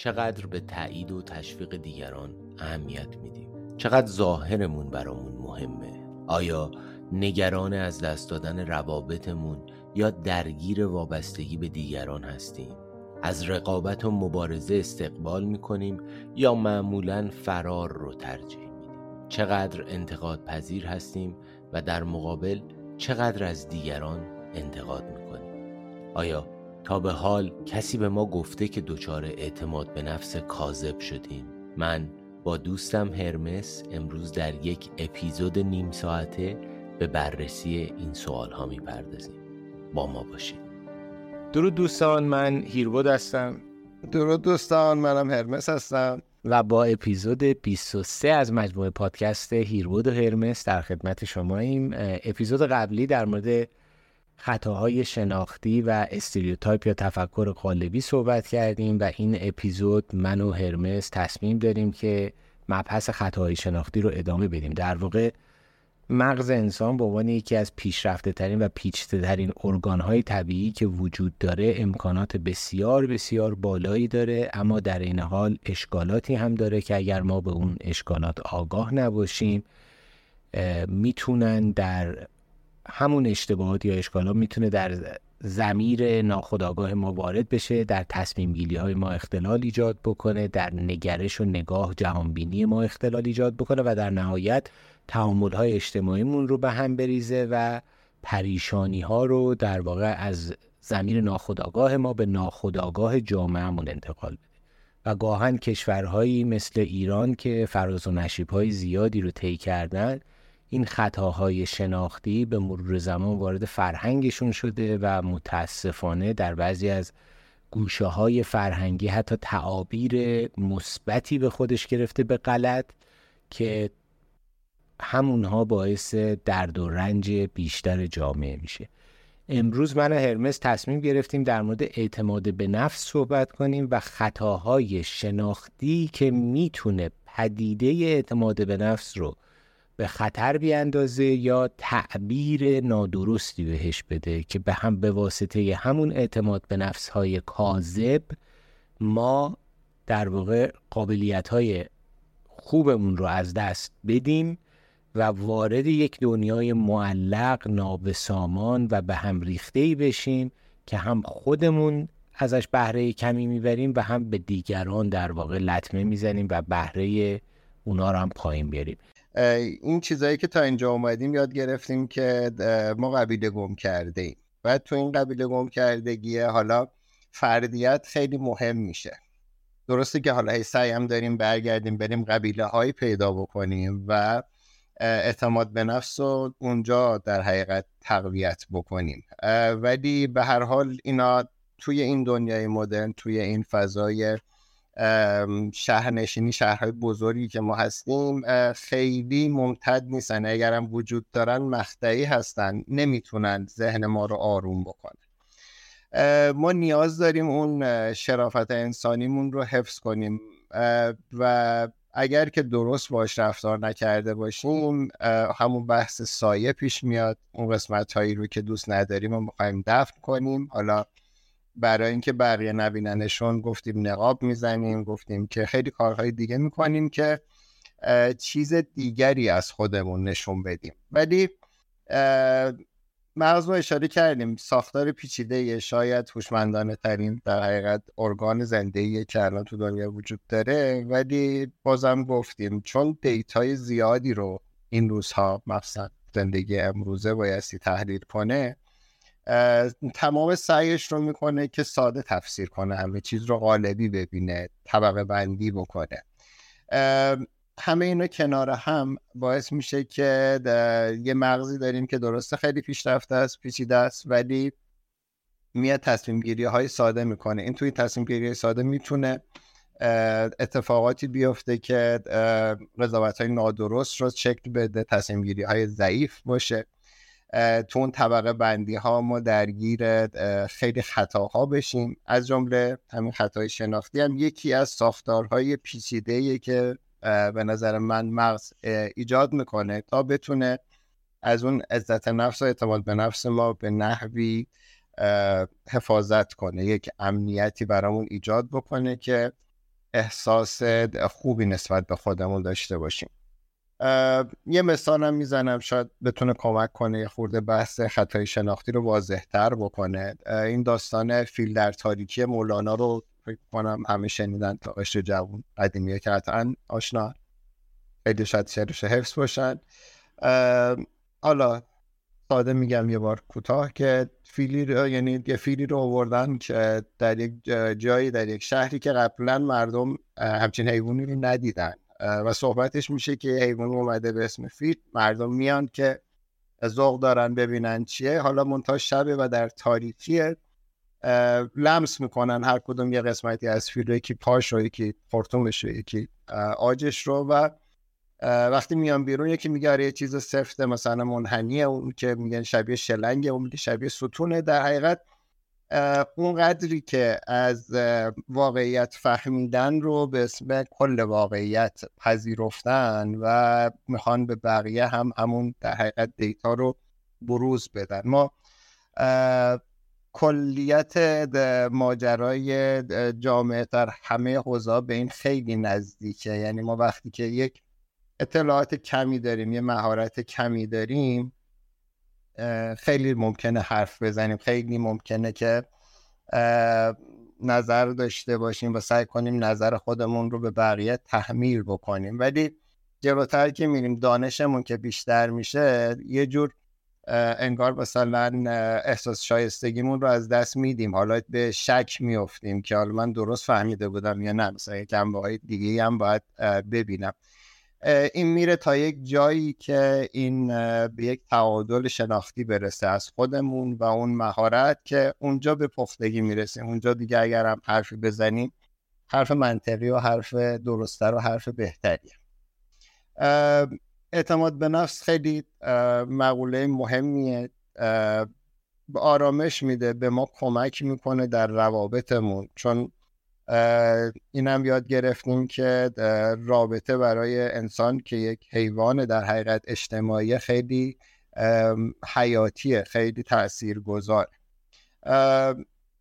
چقدر به تأیید و تشویق دیگران اهمیت میدیم؟ چقدر ظاهرمون برامون مهمه؟ آیا نگران از دست دادن روابطمون یا درگیر وابستگی به دیگران هستیم؟ از رقابت و مبارزه استقبال میکنیم یا معمولاً فرار رو ترجیح میدیم؟ چقدر انتقاد پذیر هستیم و در مقابل چقدر از دیگران انتقاد میکنیم؟ آیا تا به حال کسی به ما گفته که دچار اعتماد به نفس کاذب شدیم؟ من با دوستم هرمس امروز در یک اپیزود نیم ساعته به بررسی این سوال ها میپردازیم. با ما باشید. درود دوستان، من هیربد هستم. درود دوستان، منم هرمس هستم و با اپیزود 23 از مجموعه پادکست هیربد و هرمس در خدمت شماییم. اپیزود قبلی در مورد خطاهای شناختی و استریوتایپ یا تفکر قالبی صحبت کردیم و این اپیزود من و هرمس تصمیم داریم که مبحث خطاهای شناختی رو ادامه بدیم. در واقع مغز انسان به عنوان یکی از پیشرفته ترین و پیچیده ترین ارگان‌های طبیعی که وجود داره امکانات بسیار بسیار بالایی داره، اما در این حال اشکالاتی هم داره که اگر ما به اون اشکالات آگاه نباشیم میتونن در همون اشتباهات یا اشکالات میتونه در ضمیر ناخودآگاه ما وارد بشه، در تصمیم گیری های ما اختلال ایجاد بکنه، در نگرش و نگاه جهانبینی ما اختلال ایجاد بکنه و در نهایت تعامل های اجتماعیمون رو به هم بریزه و پریشانی ها رو در واقع از ضمیر ناخودآگاه ما به ناخودآگاه جامعهمون انتقال بده. و گاهن کشورهایی مثل ایران که فراز و نشیب های زیادی رو طی کردن، این خطاهای شناختی به مرور زمان وارد فرهنگشون شده و متاسفانه در بعضی از گوشه‌های فرهنگی حتی تعابیر مثبتی به خودش گرفته به غلط که همونها باعث درد و رنج بیشتر جامعه میشه. امروز من و هرمس تصمیم گرفتیم در مورد اعتماد به نفس صحبت کنیم و خطاهای شناختی که میتونه پدیده اعتماد به نفس رو به خطر بیاندازه یا تعبیر نادرستی بهش بده که به واسطه همون اعتماد به نفس های کاذب ما در واقع قابلیت های خوبمون رو از دست بدیم و وارد یک دنیای معلق، نابسامان و به هم ریخته‌ای بشیم که هم خودمون ازش بهره کمی میبریم و هم به دیگران در واقع لطمه میزنیم و بهره اونا رو هم پایین بیاریم. این چیزایی که تا اینجا اومدیم یاد گرفتیم که ما قبیله گم کرده ایم و تو این قبیله گم کردگیه حالا فردیت خیلی مهم میشه. درسته که حالا سعی هم داریم برگردیم بریم قبیله هایی پیدا بکنیم و اعتماد به نفس رو اونجا در حقیقت تقویت بکنیم، ولی به هر حال اینا توی این دنیای مدرن، توی این فضای شهرنشینی، شهرهای بزرگی که ما هستیم خیلی ممتد نیستن. اگرم وجود دارن مخدعی هستن، نمیتونن ذهن ما رو آروم بکنن. ما نیاز داریم اون شرافت انسانیمون رو حفظ کنیم و اگر که درست باش رفتار نکرده باشیم همون بحث سایه پیش میاد. اون قسمت هایی رو که دوست نداریم و میخوایم دفن کنیم، حالا برای اینکه بقیه نبیننشون گفتیم نقاب میزنیم، گفتیم که خیلی کارهای دیگه میکنیم که چیز دیگری از خودمون نشون بدیم. ولی مغز رو اشاره کردیم، ساختار پیچیده، شاید هوشمندانه ترین در حقیقت ارگان زنده‌ای که الان تو دنیا وجود داره، ولی بازم گفتیم چون دیتای زیادی رو این روزها مثلا زندگی امروزه بایستی تحلیل کنه، تمام سعیش رو میکنه که ساده تفسیر کنه، همه چیز رو قالبی ببینه، طبقه بندی بکنه. همه اینا کنار هم باعث میشه که یه مغزی داریم که درسته خیلی پیشرفته است، پیچیده است، ولی میاد تصمیم گیری های ساده میکنه. این توی تصمیم گیری ساده میتونه اتفاقاتی بیفته که قضاوت های نادرست رو شکل بده، تصمیم گیری های ضعیف باشه. تو اون طبقه بندی ها ما درگیر خیلی خطاها بشیم، از جمله همین خطای شناختی هم یکی از ساختارهای پیچیده‌ایه که به نظر من مغز ایجاد میکنه تا بتونه از اون عزت نفس و اعتماد به نفس ما به نحوی حفاظت کنه، یک امنیتی برامون ایجاد بکنه که احساس خوبی نسبت به خودمون داشته باشیم. یه مثالم میزنم شاید بتونه کمک کنه یه خورده بحث خطای شناختی رو واضح‌تر بکنه. این داستان فیل در تاریکی مولانا رو فکر کنم همه شنیدن تا قشر جوان قدیمیه که قطعا آشنا، خیلی شاید شعرش حفظ باشن. حالا ساده میگم یه بار کوتاه که فیلی رو، یعنی یه فیلی رو آوردن که در یک جایی در یک شهری که قبلا مردم همچین حیوانی رو ندیدن و صحبتش میشه که حیوان اومده به اسم فیل، مردم میان که ذوق دارن ببینن چیه، حالا منتها شبه و در تاریکیه، لمس میکنن هر کدوم یه قسمتی از فیل رو، یکی پاش رو، یکی خرطومش رو، یکی آجش رو، و وقتی میان بیرون یکی میگه آره یه چیز سفته مثلا منحنیه، اون که میگن شبیه شلنگه، اون شبیه ستونه. در حقیقت اون قدری که از واقعیت فهمیدن رو به اسم کل واقعیت پذیرفتن و میخوان به بقیه هم همون در حقیقت دیتا رو بروز بدن. ما کلیت ماجرای جامعه در همه حوزه‌ها به این خیلی نزدیکه، یعنی ما وقتی که یک اطلاعات کمی داریم، یه مهارت کمی داریم، خیلی ممکنه حرف بزنیم، خیلی ممکنه که نظر داشته باشیم و سعی کنیم نظر خودمون رو به بقیه تحمیل بکنیم، ولی جلوتر که میریم دانشمون که بیشتر میشه یه جور انگار مثلا احساس شایستگیمون رو از دست میدیم، حالا به شک میفتیم که حالا من درست فهمیده بودم یا نه، مثلا یک جنبه‌های دیگه هم باید ببینم. این میره تا یک جایی که این به یک تعادل شناختی برسه از خودمون و اون مهارت، که اونجا به پختگی میرسیم، اونجا دیگه اگر هم حرفی بزنیم حرف منطقی و حرف درست‌تر و حرف بهتریه. اعتماد به نفس خیلی مقوله مهمیه، آرامش میده، به ما کمک میکنه در روابطمون، چون اینم یاد گرفتیم که رابطه برای انسان که یک حیوان در حقیقت اجتماعی خیلی حیاتیه، خیلی تاثیرگذار.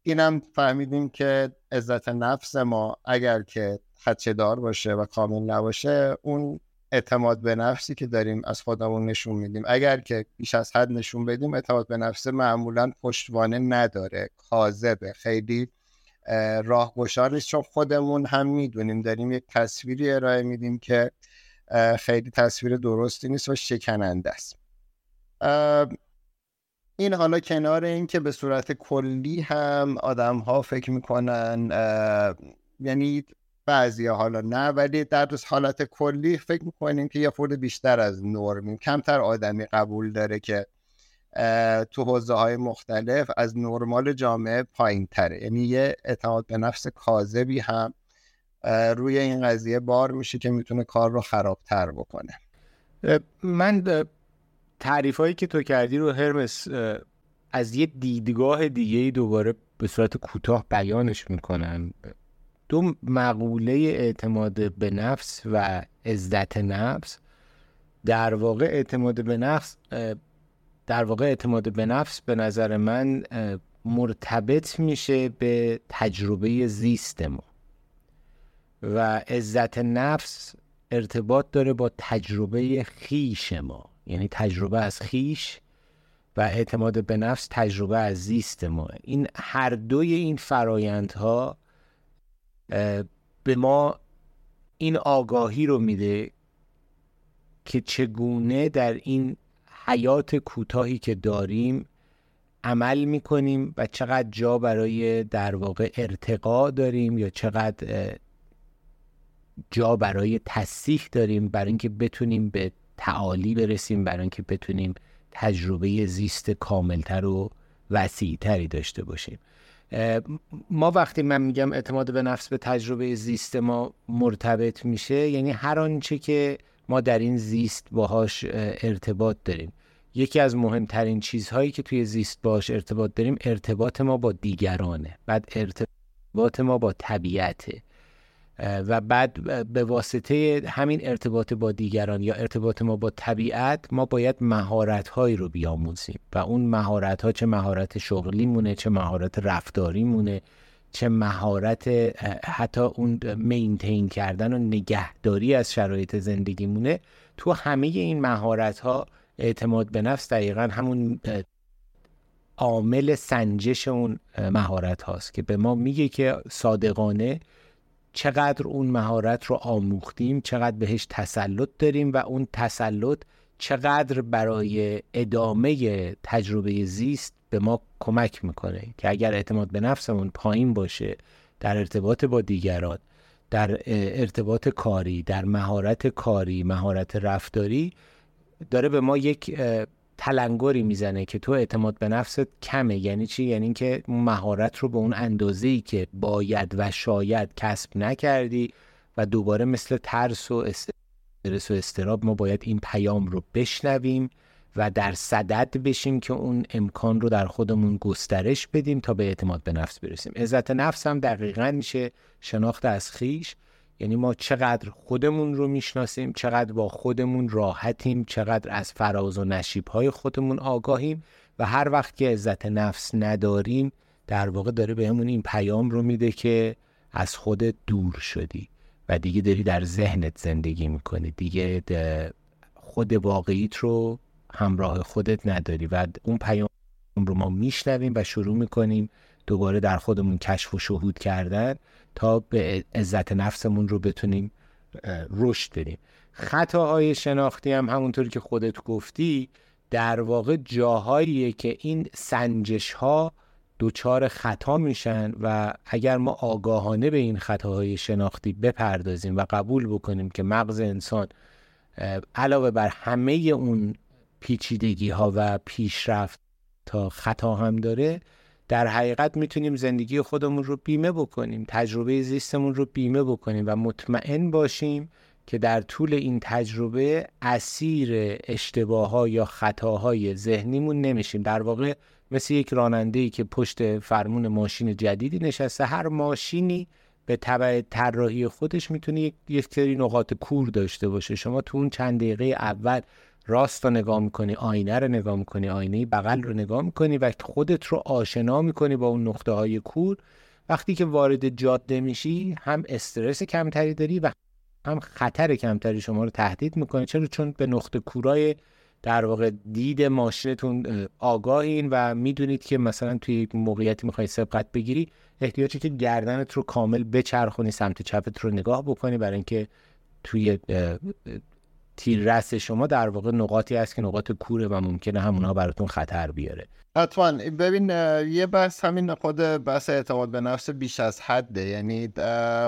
اینم فهمیدیم که عزت نفس ما اگر که خدشه‌دار باشه و کامل نباشه، اون اعتماد به نفسی که داریم از خودمون نشون میدیم اگر که بیش از حد نشون بدیم، اعتماد به نفس معمولا پشتوانه نداره، کاذبه، خیلی راه گشارش، چون خودمون هم میدونیم داریم یک تصویری ارائه میدیم که خیلی تصویر درستی نیست و شکننده است. این حالا کنار این که به صورت کلی هم آدم ها فکر میکنن، یعنی بعضی ها حالا نه، ولی در حالت کلی فکر میکنیم که یه خورده بیشتر از نرمیم، کمتر آدمی قبول داره که تو حوزه‌های مختلف از نرمال جامعه پایین‌تره، یعنی یه اعتماد به نفس کاذبی هم روی این قضیه بار میشه که میتونه کار رو خرابتر بکنه. من تعریفایی که تو کردی رو هرمس از یه دیدگاه دیگه‌ای دوباره به صورت کوتاه بیانش میکنم. دو مقوله اعتماد به نفس و عزت نفس، در واقع اعتماد به نفس، اعتماد به نفس به نظر من مرتبط میشه به تجربه زیست ما و عزت نفس ارتباط داره با تجربه خویش ما، یعنی تجربه از خویش، و اعتماد به نفس تجربه از زیست ما. این هر دوی این فرایندها به ما این آگاهی رو میده که چگونه در این حیات کوتاهی که داریم عمل میکنیم و چقدر جا برای در واقع ارتقا داریم یا چقدر جا برای تصحیح داریم، برای اینکه بتونیم به تعالی برسیم، برای اینکه بتونیم تجربه زیست کاملتر و وسیعتری داشته باشیم. ما وقتی من میگم اعتماد به نفس به تجربه زیست ما مرتبط میشه، یعنی هر آنچه که ما در این زیست باهاش ارتباط داریم. یکی از مهمترین چیزهایی که توی زیست باهاش ارتباط داریم ارتباط ما با دیگرانه، بعد ارتباط ما با طبیعته و بعد به واسطه همین ارتباط با دیگران یا ارتباط ما با طبیعت ما باید مهارت‌هایی رو بیاموزیم و اون مهارت‌ها چه مهارت شغلیمونه، چه مهارت رفتاریمونه، چه مهارت حتی اون مینتین کردن و نگهداری از شرایط زندگیمونه. تو همه این مهارت‌ها اعتماد به نفس دقیقاً همون عامل سنجش اون مهارت هاست که به ما میگه که صادقانه چقدر اون مهارت رو آموختیم، چقدر بهش تسلط داریم و اون تسلط چقدر برای ادامه تجربه زیست به ما کمک میکنه. که اگر اعتماد به نفسمون پایین باشه در ارتباط با دیگران، در ارتباط کاری، در مهارت کاری، مهارت رفتاری، داره به ما یک تلنگری میزنه که تو اعتماد به نفست کمه. یعنی چی؟ یعنی که مهارت رو به اون اندازه‌ای که باید و شاید کسب نکردی و دوباره مثل ترس و استرس و اضطراب ما باید این پیام رو بشنویم و در صدد بشیم که اون امکان رو در خودمون گسترش بدیم تا به اعتماد به نفس برسیم. عزت نفس هم دقیقاً میشه شناخت از خویش، یعنی ما چقدر خودمون رو میشناسیم، چقدر با خودمون راحتیم، چقدر از فراز و نشیب‌های خودمون آگاهیم. و هر وقت که عزت نفس نداریم در واقع داره بهمون این پیام رو میده که از خودت دور شدی و دیگه داری در ذهنت زندگی میکنی، دیگه خود واقعیت رو همراه خودت نداری. و اون پیام رو ما میشنویم و شروع میکنیم دوباره در خودمون کشف و شهود کردن تا به عزت نفسمون رو بتونیم رشد بدیم. خطاهای شناختی هم همونطوری که خودت گفتی در واقع جاهاییه که این سنجش ها دوچار خطا میشن و اگر ما آگاهانه به این خطاهای شناختی بپردازیم و قبول بکنیم که مغز انسان علاوه بر همه اون پیچیدگی ها و پیشرفت تا خطا هم داره، در حقیقت میتونیم زندگی خودمون رو بیمه بکنیم، تجربه زیستمون رو بیمه بکنیم و مطمئن باشیم که در طول این تجربه اسیر اشتباه‌ها یا خطاهای ذهنیمون نمیشیم. در واقع مثل یک راننده‌ای که پشت فرمون ماشین جدیدی نشسته، هر ماشینی به تبع طراحی خودش میتونه یک سری نقاط کور داشته باشه. شما تو اون چند دقیقه اول راست رو نگاه میکنی، آینه رو نگاه میکنی، آینه بغل رو نگاه میکنی و خودت رو آشنا میکنی با اون نقطه های کور. وقتی که وارد جاده میشی هم استرس کمتری داری و هم خطر کمتری شما رو تهدید میکنه. چرا؟ چون به نقطه کورای در واقع دید ماشینتون آگاهین و میدونید که مثلا توی یک موقعیتی میخوای سبقت بگیری، احتیاجی که گردنت رو کامل بچرخونی، سمت چپت رو نگاه بکنی، برای اینکه توی تیر رست شما در واقع نقاطی هست که نقاط کوره و ممکنه همونها براتون خطر بیاره. حتما. ببین یه بحث همین خود بحث اعتماد به نفس بیش از حده. یعنی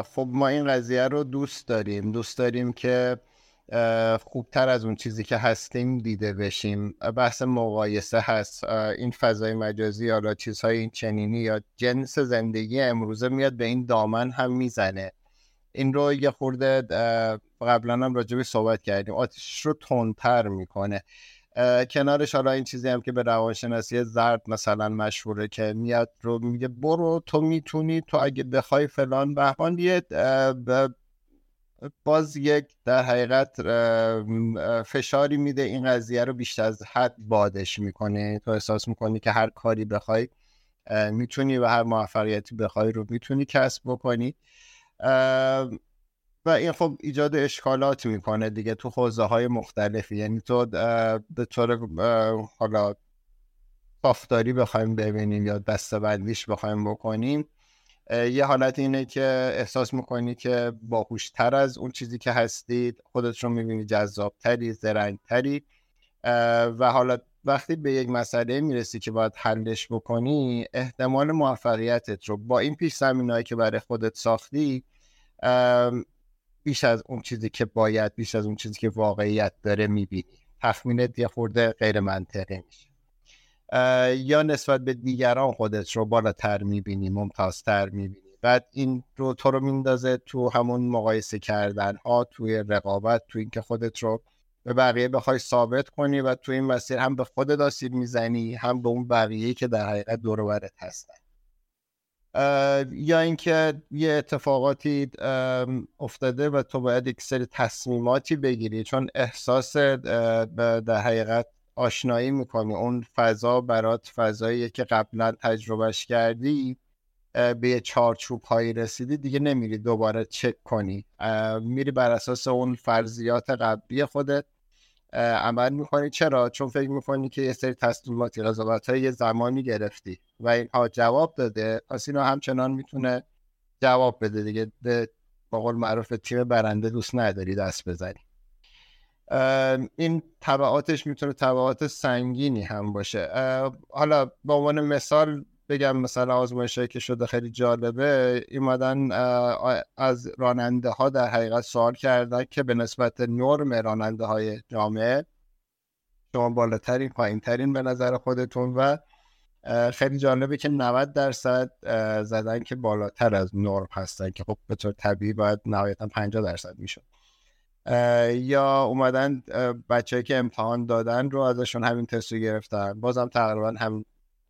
خب ما این قضیه رو دوست داریم که خوبتر از اون چیزی که هستیم دیده بشیم. بحث مقایسه هست. این فضای مجازی یا چیزهای این چنینی یا جنس زندگی امروزه میاد به این دامن هم میزنه. این رو یه خورده قبلا هم راجبی صحبت کردیم، آتش رو تندتر میکنه. کنارش حالا این چیزی هم که به روانشناسی زرد مثلا مشهوره که میاد رو میگه برو تو میتونی، تو اگه بخوای فلان بهمان. یه باز یک در حقیقت فشاری میده، این قضیه رو بیشتر از حد بادش میکنه. تو احساس میکنی که هر کاری بخوای میتونی و هر موفقیتی بخوای رو میتونی کسب بکنی و این خب ایجاد اشکالات میکنه دیگه تو حوزه های مختلفی. یعنی تو به طور حالا بافتاری بخوایم ببینیم یا دستبندیش بخوایم بکنیم، یه حالت اینه که احساس میکنی که باهوشتر از اون چیزی که هستید، خودت رو میبینی جذابتری، زرنگتری و حالا وقتی به یک مسئله میرسی که باید حلش بکنی، احتمال موفقیتت رو با این پیش زمینه‌ای که برای خودت ساختی بیش از اون چیزی که باید، بیش از اون چیزی که واقعیت داره میبینی. تخمینت یه خورده غیر منطقی میشه یا نسبت به دیگران خودت رو بالاتر میبینی، ممتازتر میبینی. بعد این رو تو رو میندازه تو همون مقایسه کردن ها، توی رقابت، توی اینکه خودت رو به بقیه بخوای ثابت کنی و تو این مسیر هم به خودت آسیب میزنی هم به اون بقیه‌ای که در حقیقت دور و برت هستن. یا اینکه یه اتفاقاتی افتاده و تو باید یک سری تصمیماتی بگیری چون احساس در حقیقت آشنایی میکنی، اون فضا برات فضاییه که قبلا تجربهش کردی به چارچوب هایی رسیدی دیگه نمیری دوباره چک کنی، میری بر اساس اون فرضیات قبلی خودت عمل میکنی. چرا؟ چون فکر میکنی که یه سری تصمیماتی قضاوت های یه زمانی گرفتی و اینها جواب داده، پس اینا همچنان میتونه جواب بده دیگه. با قول معروف تیم برنده دوست نداری دست بزنی. این تبعاتش میتونه تبعات سنگینی هم باشه. حالا به عنوان مثال بگم، مثلا آزمایشی که شده خیلی جالبه، اومدن از راننده ها در حقیقت سوال کردن که به نسبت نرم راننده های جامعه شما بالاترین پایینترین به نظر خودتون، و خیلی جالبه که 90% زدن که بالاتر از نرم هستن که خب به طور طبیعی باید نهایتا 50% میشد. یا اومدن بچه‌ای که امتحان دادن رو ازشون همین تست رو گرفتن، بازم تقریبا هم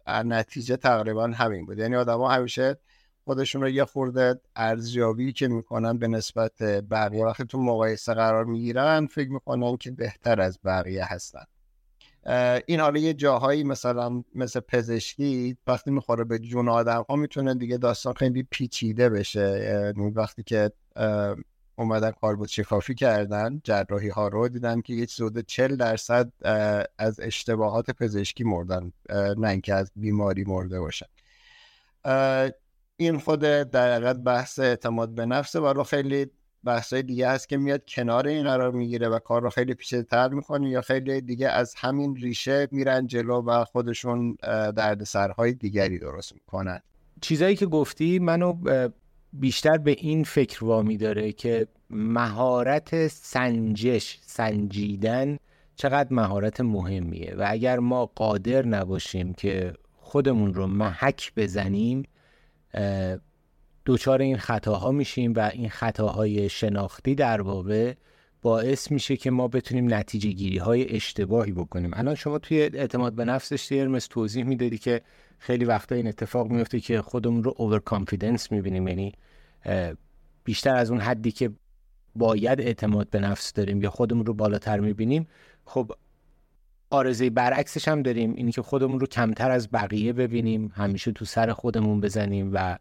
نتیجه تقریبا همین بود. یعنی آدم ها همیشه خودشون رو یه خورده ارزیابی که میکنن به نسبت بقیه، وقتی تو مقایسه قرار میگیرن فکر میکنن که بهتر از بقیه هستن. این حالا یه جاهایی مثلا مثل پزشکی وقتی میخوره به جون آدم ها میتونه دیگه داستان خیلی پیچیده بشه. وقتی که اومدن کالبد شکافی کردن جراحی ها رو، دیدن که یه چیزی 40% از اشتباهات پزشکی مردن، نه اینکه از بیماری مرده باشن. این خود در حقیقت بحث اعتماد به نفسه و رو خیلی بحثای دیگه هست که میاد کنار این قرار میگیره و کار رو خیلی پیچیده‌تر میکنه، یا خیلی دیگه از همین ریشه میرن جلو و خودشون دردسرهای دیگری درست میکنن. چیزایی که گفتی منو بیشتر به این فکر وامی داره که مهارت سنجیدن چقدر مهارت مهمیه، و اگر ما قادر نباشیم که خودمون رو محک بزنیم دوچار این خطاها میشیم، و این خطاهای شناختی در واقع باعث میشه که ما بتونیم نتیجه گیری های اشتباهی بکنیم. الان شما توی اعتماد به نفسش هرمس توضیح میدادی که خیلی وقتا این اتفاق میفته که خودمون رو اوور کانفیدنس میبینیم، یعنی بیشتر از اون حدی که باید اعتماد به نفس داریم یا خودمون رو بالاتر میبینیم. خب آرزوی برعکسش هم داریم، اینی که خودمون رو کمتر از بقیه ببینیم، همیشه تو سر خودمون بزنیم و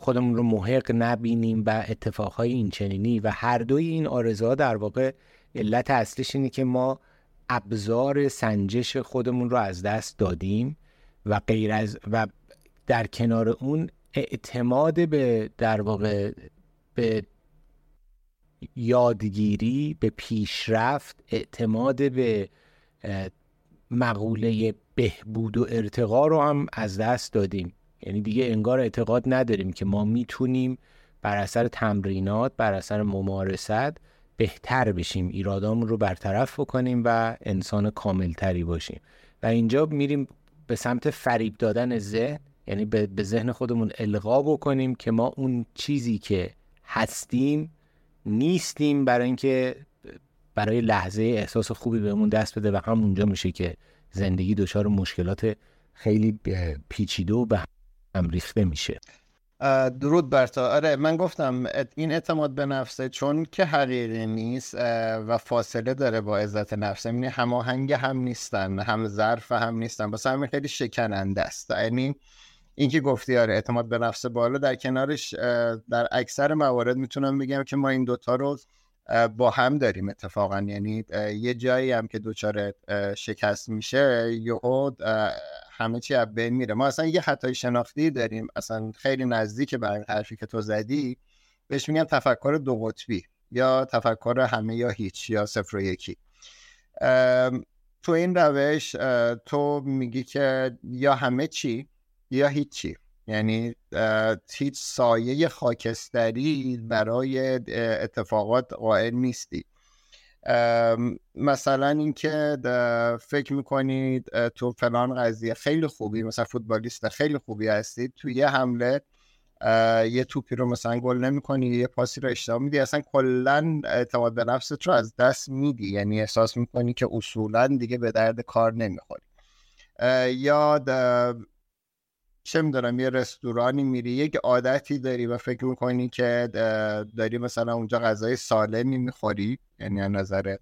خودمون رو محق نبینیم و اتفاقهای این چنینی. و هر دوی این آرزوها در واقع علت اصلیش اینه که ما ابزار سنجش خودمون رو از دست دادیم، و غیر از و در کنار اون اعتماد به در واقع به یادگیری، به پیشرفت، اعتماد به مقوله بهبود و ارتقا رو هم از دست دادیم. یعنی دیگه انگار اعتقاد نداریم که ما میتونیم بر اثر تمرینات، بر اثر ممارست بهتر بشیم، ایرادامون رو برطرف بکنیم و انسان کاملتری باشیم. و اینجا میریم به سمت فریب دادن ذهن، یعنی به ذهن خودمون القا بکنیم که ما اون چیزی که هستیم نیستیم، برای اینکه برای لحظه احساس خوبی بهمون دست بده، و همونجا میشه که زندگی دچار مشکلات خیلی پیچیده و به هم ریخته میشه. درود بر تو. آره من گفتم این اعتماد به نفسه چون که حقیقی نیست و فاصله داره با عزت نفس، یعنی هماهنگ هم نیستن، هم ظرف هم نیستن، واسه همین خیلی شکننده است. یعنی این که گفتی آره اعتماد به نفس بالا، در کنارش در اکثر موارد میتونم بگم که ما این دوتا رو با هم داریم اتفاقا. یعنی یه جایی هم که دوچار شکست میشه یهو همه چی از بین میره. ما اصلا یه خطای شناختی داریم، اصلا خیلی نزدیک به حرفی که تو زدی، بهش میگم تفکر دو قطبی یا تفکر همه یا هیچ یا صفر و یکی. تو این روش تو میگی که یا همه چی یا هیچ چی، یعنی هیچ سایه خاکستری برای اتفاقات قائل نیستی. مثلا اینکه فکر میکنید تو فلان قضیه خیلی خوبی، مثلا فوتبالیست خیلی خوبی هستید، تو یه حمله یه توپی رو مثلا گل نمیکنی، یه پاسی رو اشتباه میدی، اصلا کلا اعتماد به نفست رو از دست میدی، یعنی احساس میکنی که اصولا دیگه به درد کار نمیخوری. یا چه میدونم یه رستورانی میری، یک عادتی داری و فکر میکنی که داری مثلا اونجا غذای سالمی میخوری، یعنی از نظر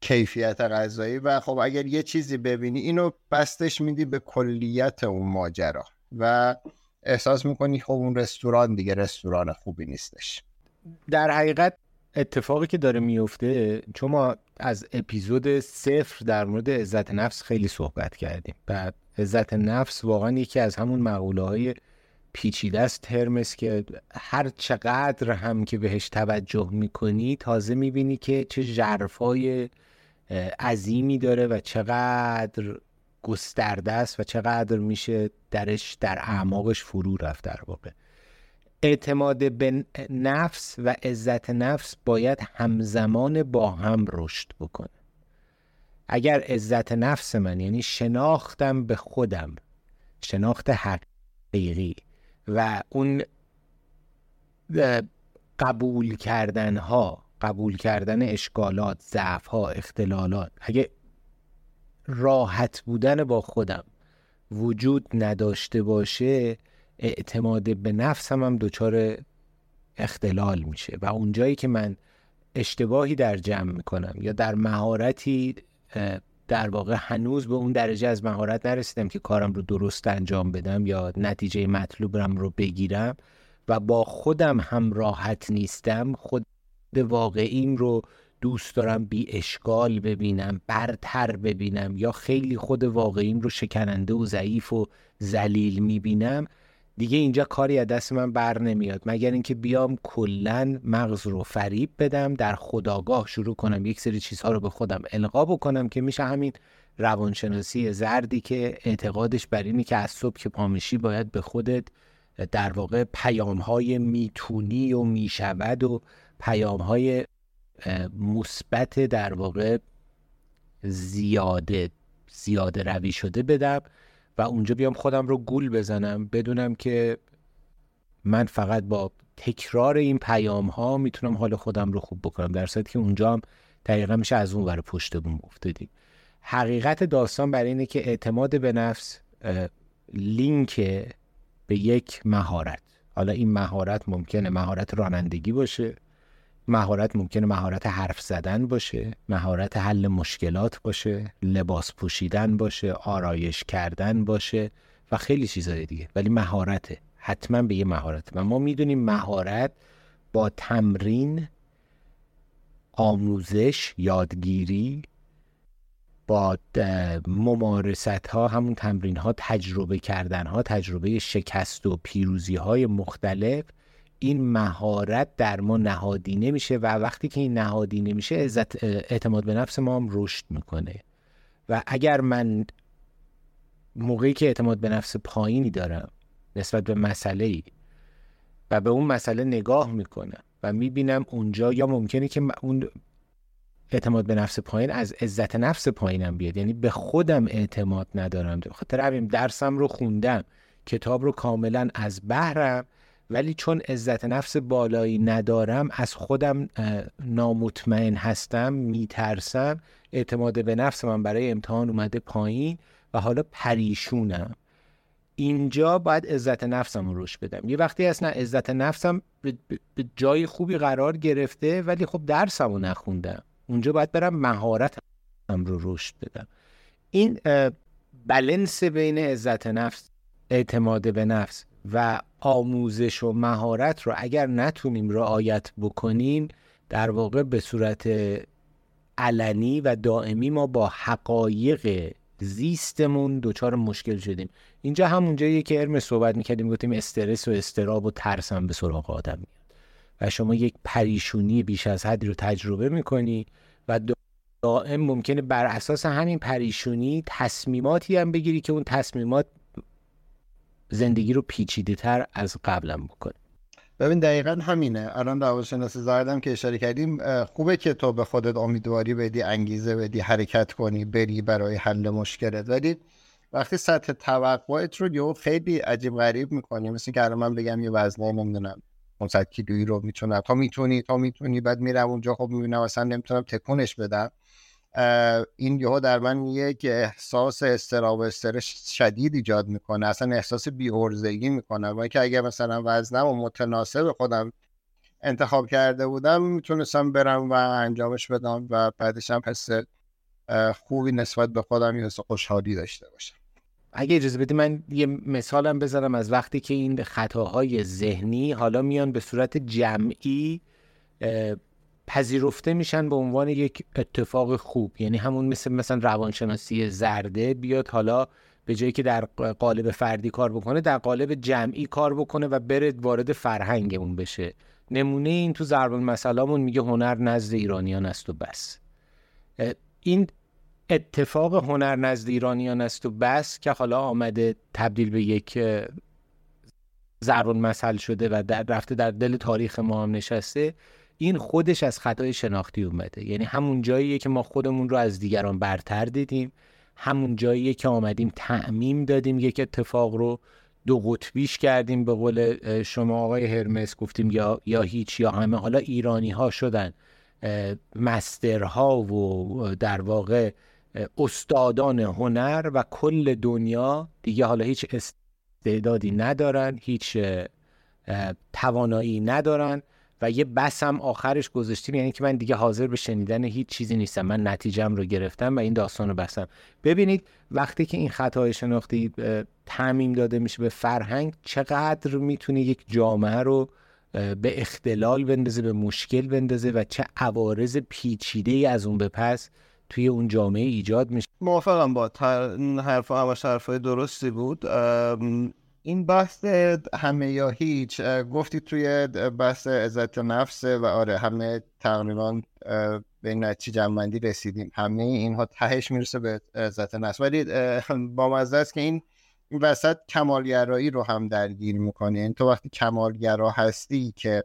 کیفیت غذایی. و خب اگر یه چیزی ببینی اینو بستش میدی به کلیت اون ماجرا و احساس میکنی خب اون رستوران دیگه رستوران خوبی نیستش. در حقیقت اتفاقی که داره میفته، چون ما از اپیزود 0 در مورد عزت نفس خیلی صحبت کردیم، بعد عزت نفس واقعا یکی از همون مقوله های پیچیده است هرمس که هر چقدر هم که بهش توجه میکنی تازه میبینی که چه ژرفای عظیمی داره و چقدر گسترده است و چقدر میشه درش در اعماقش فرو رفت. در واقع اعتماد به نفس و عزت نفس باید همزمان با هم رشد بکنه. اگر عزت نفس من یعنی شناختم به خودم، شناخت حقیقی و اون قبول کردن ها، قبول کردن اشکالات، ضعف ها، اختلالات، اگه راحت بودن با خودم وجود نداشته باشه، اعتماد به نفس هم دچار اختلال میشه و اونجایی که من اشتباهی در جمع میکنم یا در مهارتی در واقع هنوز به اون درجه از مهارت نرسیدم که کارم رو درست انجام بدم یا نتیجه مطلوبم رو بگیرم و با خودم هم راحت نیستم، خود واقعیم رو دوست دارم بی اشکال ببینم، برتر ببینم یا خیلی خود واقعیم رو شکننده و ضعیف و ذلیل میبینم، دیگه اینجا کاری از دست من بر نمیاد مگر اینکه بیام کلن مغز رو فریب بدم، در خودآگاه شروع کنم یک سری چیزها رو به خودم القا بکنم که میشه همین روانشناسی زردی که اعتقادش بر اینه که از صبح که پا میشی باید به خودت در واقع پیام‌های میتونی و میشود و پیام‌های مثبت در واقع زیاده روی شده بدم و اونجا بیام خودم رو گول بزنم، بدونم که من فقط با تکرار این پیام ها میتونم حال خودم رو خوب بکنم، در صورتی که اونجا هم دقیقا میشه از اون ور پشت بوم افتادیم. حقیقت داستان برای اینه که اعتماد به نفس لینک به یک مهارت. حالا این مهارت ممکنه مهارت رانندگی باشه، مهارت ممکنه مهارت حرف زدن باشه، مهارت حل مشکلات باشه، لباس پوشیدن باشه، آرایش کردن باشه و خیلی چیزهای دیگه، ولی مهارته، حتما به یه مهارت. و ما میدونیم مهارت با تمرین، آموزش، یادگیری، با ممارست ها، همون تمرین ها، تجربه کردن ها، تجربه شکست و پیروزی های مختلف، این مهارت در ما نهادینه میشه و وقتی که این نهادینه میشه اعتماد به نفس ما هم رشد میکنه. و اگر من موقعی که اعتماد به نفس پایینی دارم نسبت به مسئله‌ای و به اون مسئله نگاه میکنم و میبینم اونجا یا ممکنه که اون اعتماد به نفس پایین از عزت نفس پایینم بیاد، یعنی به خودم اعتماد ندارم، خاطر همین درسم رو خوندم، کتاب رو کاملا از بهرم، ولی چون عزت نفس بالایی ندارم، از خودم نامطمئن هستم، میترسم، اعتماد به نفس من برای امتحان اومده پایین و حالا پریشونم. اینجا باید عزت نفسم رو رشد بدم. یه وقتی اصلا عزت نفسم به جای خوبی قرار گرفته ولی خب درسم رو نخوندم، اونجا باید برم مهارتم رو رشد بدم. این بالانس بین عزت نفس، اعتماد به نفس و آموزش و مهارت رو اگر نتونیم رعایت بکنیم، در واقع به صورت علنی و دائمی ما با حقایق زیستمون دچار مشکل شدیم. اینجا همون جاییه که هرمس صحبت میکردیم، گفتیم استرس و استراب و ترس هم به سراغ آدم میاد و شما یک پریشونی بیش از حدی رو تجربه میکنی و دائم ممکنه بر اساس همین پریشونی تصمیماتی هم بگیری که اون تصمیمات زندگی رو پیچیده تر از قبلم بکنه. ببین دقیقا همینه. الان روانشناسی زردم که اشاره کردیم، خوبه که تو به خودت امیدواری بدی، انگیزه بدی، حرکت کنی، بری برای حل مشکلت، ولی وقتی سطح توقعت رو یهو خیلی عجیب غریب می‌کنی، مثل که الان من بگم یه وزنه نمی‌دونم 500 کیلویی رو میتونم، تا میتونی بعد میرم اونجا خب میبینم اصلا نمیتونم تکونش بدم، این یهو در من یک احساس استراب و استرس شدید ایجاد میکنه، اصلا احساس بی‌عرضگی میکنه. و اینکه اگر مثلا وزنم و متناسب خودم انتخاب کرده بودم میتونستم برم و انجامش بدم و بعدش هم حس خوبی نسبت به خودم، یه حس خوشحالی داشته باشم. اگه اجازه بدی من یه مثالم بزنم از وقتی که این خطاهای ذهنی حالا میان به صورت جمعی پذیرفته میشن به عنوان یک اتفاق خوب، یعنی همون مثلا روانشناسی زرده بیاد حالا به جایی که در قالب فردی کار بکنه در قالب جمعی کار بکنه و بره وارد فرهنگمون بشه. نمونه این تو ضرب المثلامون میگه هنر نزد ایرانیان است و بس. این اتفاق هنر نزد ایرانیان است و بس که حالا آمده تبدیل به یک ضرب المثل شده و رفته در دل تاریخ ما هم نشسته، این خودش از خطای شناختی اومده. یعنی همون جاییه که ما خودمون رو از دیگران برتر دیدیم، همون جاییه که آمدیم تعمیم دادیم، یک اتفاق رو دو قطبیش کردیم. به قول شما آقای هرمس گفتیم یا هیچ یا همه. حالا ایرانی ها شدن مسترها و در واقع استادان هنر و کل دنیا دیگه حالا هیچ استعدادی ندارن، هیچ توانایی ندارن و یه بس هم آخرش گذاشتیم، یعنی که من دیگه حاضر به شنیدن هیچ چیزی نیستم، من نتیجم رو گرفتم و این داستان رو بستم. ببینید وقتی که این خطاهای شناختی تعمیم داده میشه به فرهنگ چقدر میتونه یک جامعه رو به اختلال بندازه، به مشکل بندازه و چه عوارض پیچیده‌ای از اون به پس توی اون جامعه ایجاد میشه. موافقم با حرفای درستی بود. این بحث همه یا هیچ گفتی توی بحث عزت نفس و آره همه تقریبا به نتیجه جمع‌بندی رسیدیم، همه اینها تهش میرسه به عزت نفس. ولی بامزه است که این وسط کمالگرایی رو هم درگیر میکنی. این تو وقتی کمالگرا هستی که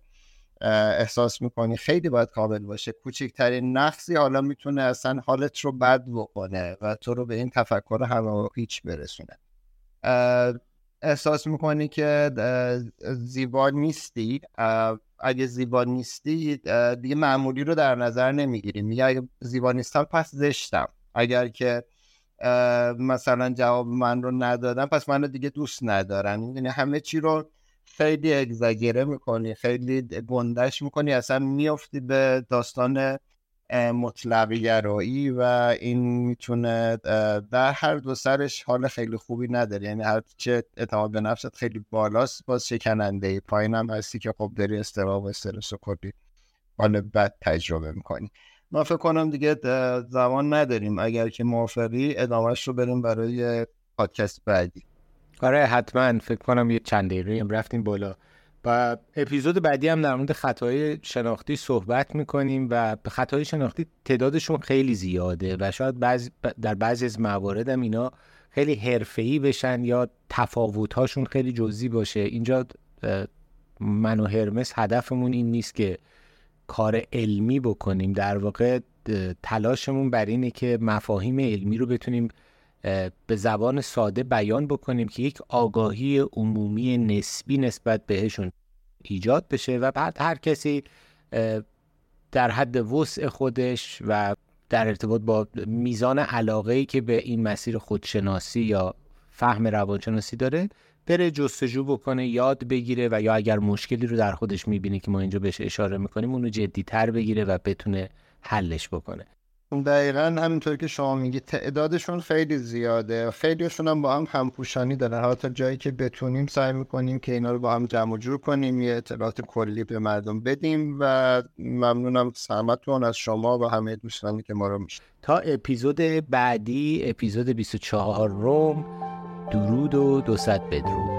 احساس میکنی خیلی باید کامل باشه، کوچکترین نقصی حالا میتونه اصلا حالت رو بد بکنه و تو رو به این تفکر همه هیچ برسونه. احساس میکنی که زیبا نیستی. اگه زیبا نیستی دیگه معمولی رو در نظر نمیگیری، میگه اگه زیبا نیستم پس زشتم، اگر که مثلا جواب من رو ندادن پس من رو دیگه دوست ندارن. یعنی همه چی رو خیلی اگزاگره میکنی، خیلی گندش میکنی، اصلا میافتی به داستان مطلق گرایی و این میتونه در هر دو سرش حال خیلی خوبی نداره. یعنی هرچه اعتماد به نفست خیلی بالاست باز شکننده، پایین هم هستی که خب داری استراب و استرس و کلی حال بد تجربه میکنی. ما فکر کنم دیگه زمان نداریم، اگر که موافقی ادامهش رو بریم برای پادکست بعدی. آره حتما، فکر کنم یه چند دقیقه هم رفتیم بالا و اپیزود بعدی هم در مورد خطاهای شناختی صحبت میکنیم و خطاهای شناختی تعدادشون خیلی زیاده و شاید در بعضی از موارد هم اینا خیلی حرفه‌ای بشن یا تفاوت‌هاشون خیلی جزئی باشه. اینجا من و هرمس هدفمون این نیست که کار علمی بکنیم، در واقع تلاشمون بر اینه که مفاهیم علمی رو بتونیم به زبان ساده بیان بکنیم که یک آگاهی عمومی نسبی نسبت بهشون ایجاد بشه و بعد هر کسی در حد وسع خودش و در ارتباط با میزان علاقه‌ای که به این مسیر خودشناسی یا فهم روانشناسی داره بره جستجو بکنه، یاد بگیره و یا اگر مشکلی رو در خودش میبینه که ما اینجا بهش اشاره میکنیم اونو جدی‌تر بگیره و بتونه حلش بکنه. دقیقاً همینطور که شما میگی تعدادشون خیلی زیاده، خیلیشون هم با هم همپوشانی دارن. حتی جایی که بتونیم سعی میکنیم که اینا رو با هم جمع جور کنیم، یه اطلاعات کلی به مردم بدیم و ممنونم سمتون از شما و همه دوستانی که ما رو میشن. تا اپیزود بعدی، اپیزود 24 روم، درود و 200 بدرود.